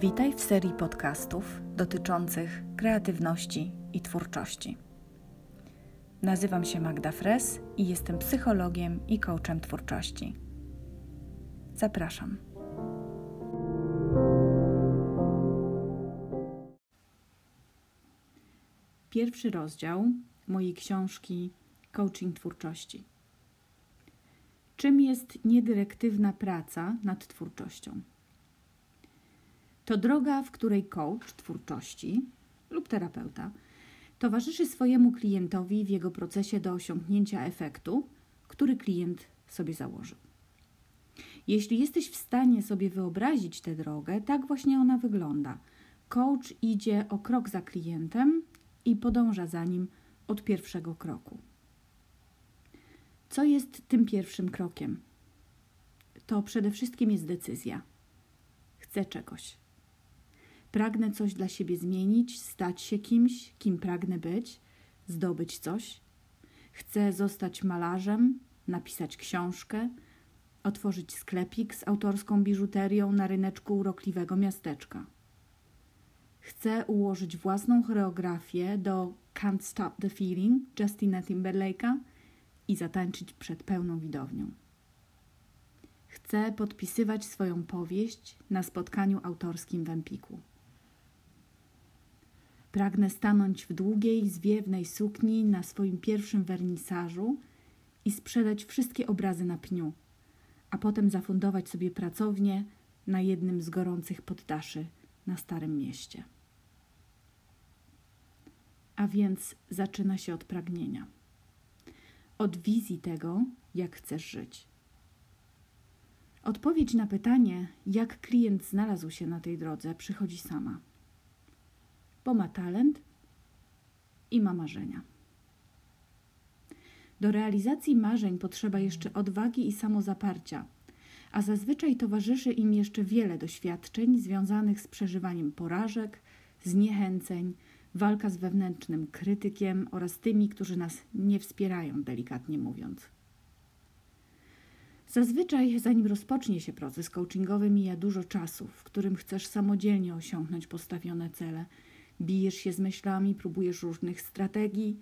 Witaj w serii podcastów dotyczących kreatywności i twórczości. Nazywam się Magda Fres i jestem psychologiem i coachem twórczości. Zapraszam. Pierwszy rozdział mojej książki Coaching twórczości. Czym jest niedyrektywna praca nad twórczością? To droga, w której coach twórczości lub terapeuta towarzyszy swojemu klientowi w jego procesie do osiągnięcia efektu, który klient sobie założył. Jeśli jesteś w stanie sobie wyobrazić tę drogę, tak właśnie ona wygląda. Coach idzie o krok za klientem i podąża za nim od pierwszego kroku. Co jest tym pierwszym krokiem? To przede wszystkim jest decyzja. Chcę czegoś. Pragnę coś dla siebie zmienić, stać się kimś, kim pragnę być, zdobyć coś. Chcę zostać malarzem, napisać książkę, otworzyć sklepik z autorską biżuterią na ryneczku urokliwego miasteczka. Chcę ułożyć własną choreografię do Can't Stop the Feeling Justina Timberlake'a i zatańczyć przed pełną widownią. Chcę podpisywać swoją powieść na spotkaniu autorskim w Empiku. Pragnę stanąć w długiej, zwiewnej sukni na swoim pierwszym wernisażu i sprzedać wszystkie obrazy na pniu, a potem zafundować sobie pracownię na jednym z gorących poddaszy na Starym Mieście. A więc zaczyna się od pragnienia. Od wizji tego, jak chcesz żyć. Odpowiedź na pytanie, jak klient znalazł się na tej drodze, przychodzi sama. Bo ma talent i ma marzenia. Do realizacji marzeń potrzeba jeszcze odwagi i samozaparcia, a zazwyczaj towarzyszy im jeszcze wiele doświadczeń związanych z przeżywaniem porażek, zniechęceń, walka z wewnętrznym krytykiem oraz tymi, którzy nas nie wspierają, delikatnie mówiąc. Zazwyczaj, zanim rozpocznie się proces coachingowy, mija dużo czasu, w którym chcesz samodzielnie osiągnąć postawione cele. Bijesz się z myślami, próbujesz różnych strategii,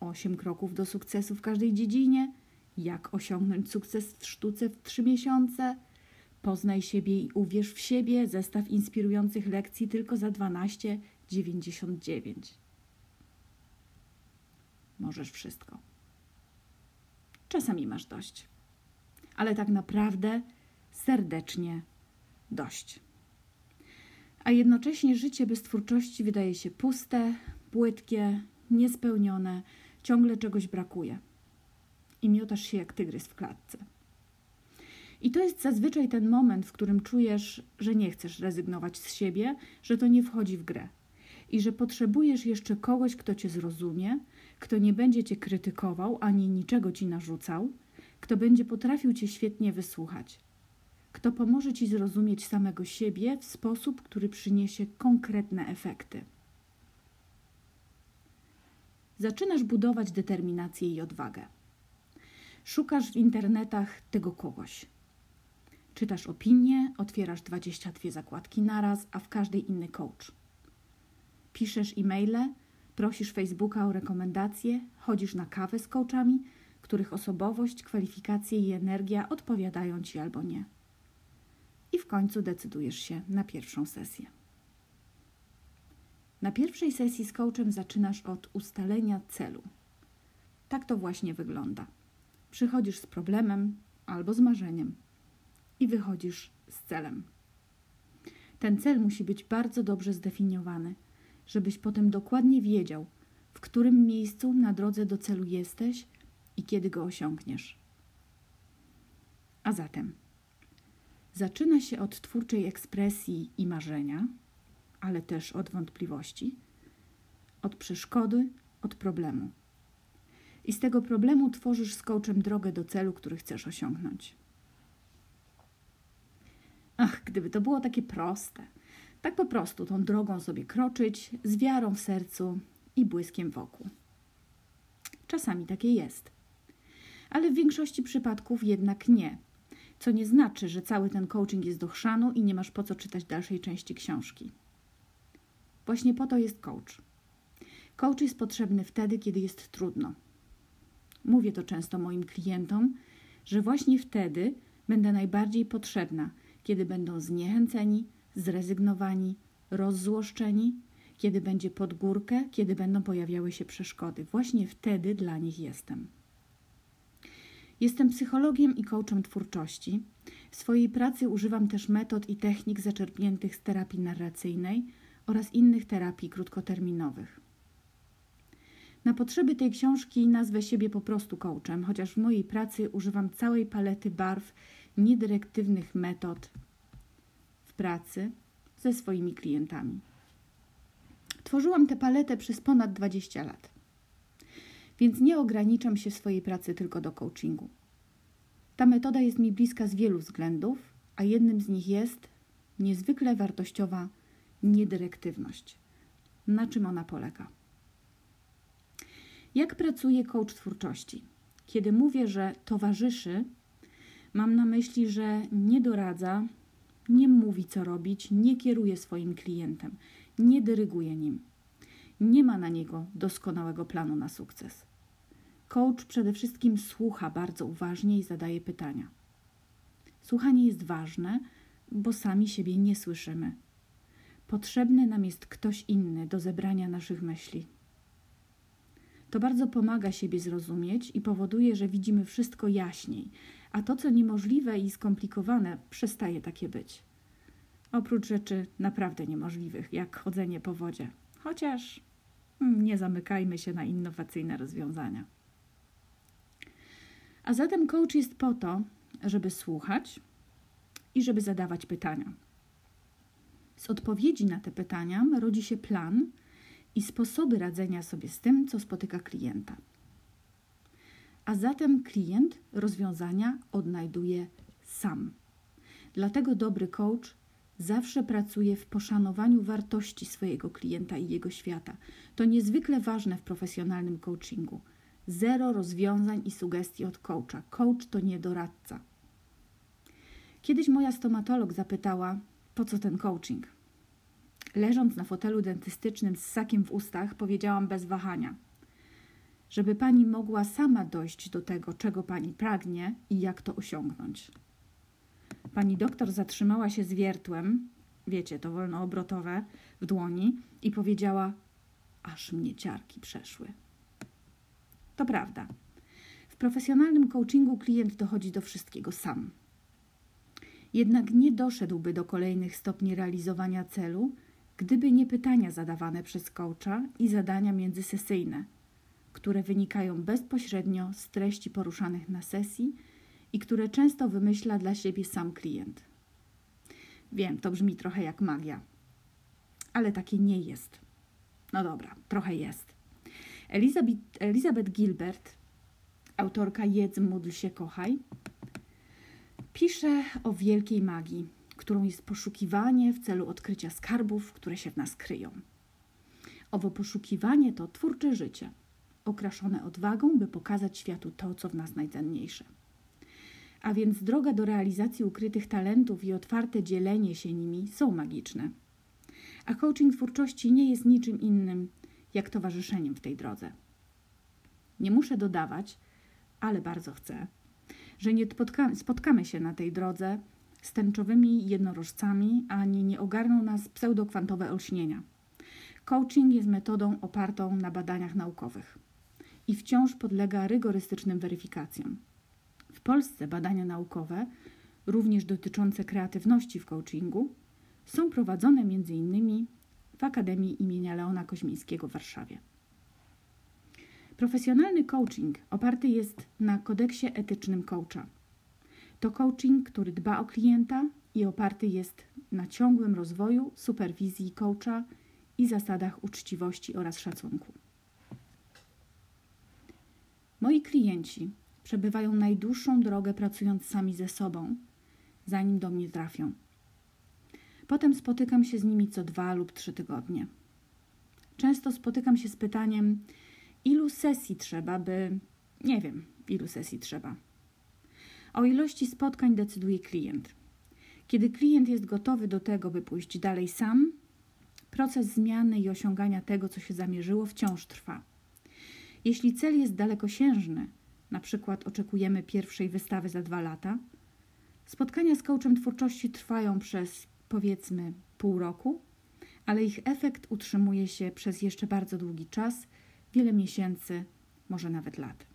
8 kroków do sukcesu w każdej dziedzinie, jak osiągnąć sukces w sztuce w 3 miesiące, poznaj siebie i uwierz w siebie, zestaw inspirujących lekcji tylko za 12,99. Możesz wszystko. Czasami masz dość. Ale tak naprawdę serdecznie dość. A jednocześnie życie bez twórczości wydaje się puste, płytkie, niespełnione, ciągle czegoś brakuje. I miotasz się jak tygrys w klatce. I to jest zazwyczaj ten moment, w którym czujesz, że nie chcesz rezygnować z siebie, że to nie wchodzi w grę. I że potrzebujesz jeszcze kogoś, kto cię zrozumie, kto nie będzie cię krytykował, ani niczego ci narzucał, kto będzie potrafił cię świetnie wysłuchać, kto pomoże ci zrozumieć samego siebie w sposób, który przyniesie konkretne efekty. Zaczynasz budować determinację i odwagę. Szukasz w internetach tego kogoś. Czytasz opinie, otwierasz 22 zakładki naraz, a w każdej inny coach. Piszesz e-maile, prosisz Facebooka o rekomendacje, chodzisz na kawę z coachami, których osobowość, kwalifikacje i energia odpowiadają ci albo nie. I w końcu decydujesz się na pierwszą sesję. Na pierwszej sesji z coachem zaczynasz od ustalenia celu. Tak to właśnie wygląda. Przychodzisz z problemem albo z marzeniem i wychodzisz z celem. Ten cel musi być bardzo dobrze zdefiniowany, żebyś potem dokładnie wiedział, w którym miejscu na drodze do celu jesteś i kiedy go osiągniesz. A zatem zaczyna się od twórczej ekspresji i marzenia, ale też od wątpliwości, od przeszkody, od problemu. I z tego problemu tworzysz z coachem drogę do celu, który chcesz osiągnąć. Ach, gdyby to było takie proste. Tak po prostu tą drogą sobie kroczyć, z wiarą w sercu i błyskiem wokół. Czasami takie jest. Ale w większości przypadków jednak nie. co nie znaczy, że cały ten coaching jest do chrzanu i nie masz po co czytać dalszej części książki. Właśnie po to jest coach. Coach jest potrzebny wtedy, kiedy jest trudno. Mówię to często moim klientom, że właśnie wtedy będę najbardziej potrzebna, kiedy będą zniechęceni, zrezygnowani, rozzłoszczeni, kiedy będzie pod górkę, kiedy będą pojawiały się przeszkody. Właśnie wtedy dla nich jestem. Jestem psychologiem i coachem twórczości. W swojej pracy używam też metod i technik zaczerpniętych z terapii narracyjnej oraz innych terapii krótkoterminowych. Na potrzeby tej książki nazwę siebie po prostu coachem, chociaż w mojej pracy używam całej palety barw niedyrektywnych metod w pracy ze swoimi klientami. Tworzyłam tę paletę przez ponad 20 lat, więc nie ograniczam się w swojej pracy tylko do coachingu. Ta metoda jest mi bliska z wielu względów, a jednym z nich jest niezwykle wartościowa niedyrektywność. Na czym ona polega? Jak pracuje coach twórczości? Kiedy mówię, że towarzyszy, mam na myśli, że nie doradza, nie mówi co robić, nie kieruje swoim klientem, nie dyryguje nim. Nie ma na niego doskonałego planu na sukces. Coach przede wszystkim słucha bardzo uważnie i zadaje pytania. Słuchanie jest ważne, bo sami siebie nie słyszymy. Potrzebny nam jest ktoś inny do zebrania naszych myśli. To bardzo pomaga siebie zrozumieć i powoduje, że widzimy wszystko jaśniej, a to, co niemożliwe i skomplikowane, przestaje takie być. Oprócz rzeczy naprawdę niemożliwych, jak chodzenie po wodzie. Chociaż nie zamykajmy się na innowacyjne rozwiązania. A zatem coach jest po to, żeby słuchać i żeby zadawać pytania. Z odpowiedzi na te pytania rodzi się plan i sposoby radzenia sobie z tym, co spotyka klienta. A zatem klient rozwiązania odnajduje sam. Dlatego dobry coach zawsze pracuje w poszanowaniu wartości swojego klienta i jego świata. To niezwykle ważne w profesjonalnym coachingu. Zero rozwiązań i sugestii od coacha. Coach to nie doradca. Kiedyś moja stomatolog zapytała, po co ten coaching? Leżąc na fotelu dentystycznym z ssakiem w ustach, powiedziałam bez wahania, żeby pani mogła sama dojść do tego, czego pani pragnie i jak to osiągnąć. Pani doktor zatrzymała się z wiertłem, wiecie, to wolnoobrotowe, w dłoni i powiedziała, aż mnie ciarki przeszły. To prawda. W profesjonalnym coachingu klient dochodzi do wszystkiego sam. Jednak nie doszedłby do kolejnych stopni realizowania celu, gdyby nie pytania zadawane przez coacha i zadania międzysesyjne, które wynikają bezpośrednio z treści poruszanych na sesji i które często wymyśla dla siebie sam klient. Wiem, to brzmi trochę jak magia, ale takie nie jest. No dobra, trochę jest. Elizabeth Gilbert, autorka Jedz, Módl się, kochaj, pisze o wielkiej magii, którą jest poszukiwanie w celu odkrycia skarbów, które się w nas kryją. Owo poszukiwanie to twórcze życie, okraszone odwagą, by pokazać światu to, co w nas najcenniejsze. A więc droga do realizacji ukrytych talentów i otwarte dzielenie się nimi są magiczne. A coaching twórczości nie jest niczym innym, jak towarzyszeniem w tej drodze. Nie muszę dodawać, ale bardzo chcę, że nie spotkamy się na tej drodze z tęczowymi jednorożcami, ani nie ogarną nas pseudokwantowe olśnienia. Coaching jest metodą opartą na badaniach naukowych i wciąż podlega rygorystycznym weryfikacjom. W Polsce badania naukowe, również dotyczące kreatywności w coachingu, są prowadzone m.in. w Akademii im. Leona Koźmińskiego w Warszawie. Profesjonalny coaching oparty jest na kodeksie etycznym coacha. To coaching, który dba o klienta i oparty jest na ciągłym rozwoju, superwizji coacha i zasadach uczciwości oraz szacunku. Moi klienci przebywają najdłuższą drogę pracując sami ze sobą, zanim do mnie trafią. Potem spotykam się z nimi co 2 lub 3 tygodnie. Często spotykam się z pytaniem, ilu sesji trzeba, by... Nie wiem, ilu sesji trzeba. O ilości spotkań decyduje klient. Kiedy klient jest gotowy do tego, by pójść dalej sam, proces zmiany i osiągania tego, co się zamierzyło, wciąż trwa. Jeśli cel jest dalekosiężny, na przykład oczekujemy pierwszej wystawy za 2 lata, spotkania z coachem twórczości trwają przez, powiedzmy, pół roku, ale ich efekt utrzymuje się przez jeszcze bardzo długi czas, wiele miesięcy, może nawet lat.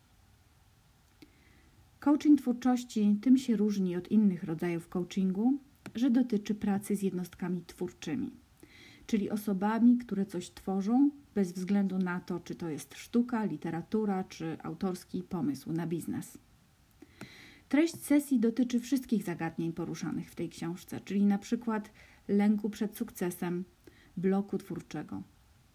Coaching twórczości tym się różni od innych rodzajów coachingu, że dotyczy pracy z jednostkami twórczymi, czyli osobami, które coś tworzą, bez względu na to, czy to jest sztuka, literatura, czy autorski pomysł na biznes. Treść sesji dotyczy wszystkich zagadnień poruszanych w tej książce, czyli na przykład lęku przed sukcesem, bloku twórczego,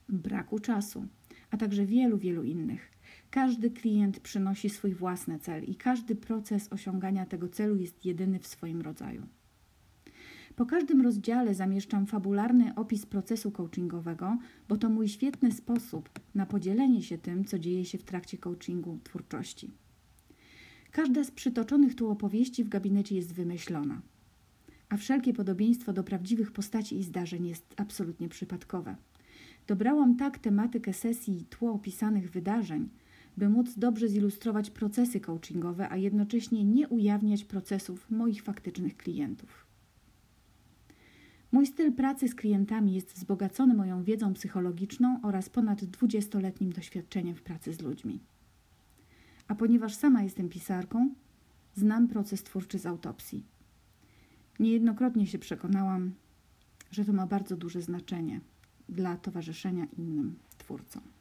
braku czasu, a także wielu, wielu innych. Każdy klient przynosi swój własny cel i każdy proces osiągania tego celu jest jedyny w swoim rodzaju. Po każdym rozdziale zamieszczam fabularny opis procesu coachingowego, bo to mój świetny sposób na podzielenie się tym, co dzieje się w trakcie coachingu twórczości. Każda z przytoczonych tu opowieści w gabinecie jest wymyślona, a wszelkie podobieństwo do prawdziwych postaci i zdarzeń jest absolutnie przypadkowe. Dobrałam tak tematykę sesji i tło opisanych wydarzeń, by móc dobrze zilustrować procesy coachingowe, a jednocześnie nie ujawniać procesów moich faktycznych klientów. Mój styl pracy z klientami jest wzbogacony moją wiedzą psychologiczną oraz ponad 20-letnim doświadczeniem w pracy z ludźmi. A ponieważ sama jestem pisarką, znam proces twórczy z autopsji. Niejednokrotnie się przekonałam, że to ma bardzo duże znaczenie dla towarzyszenia innym twórcom.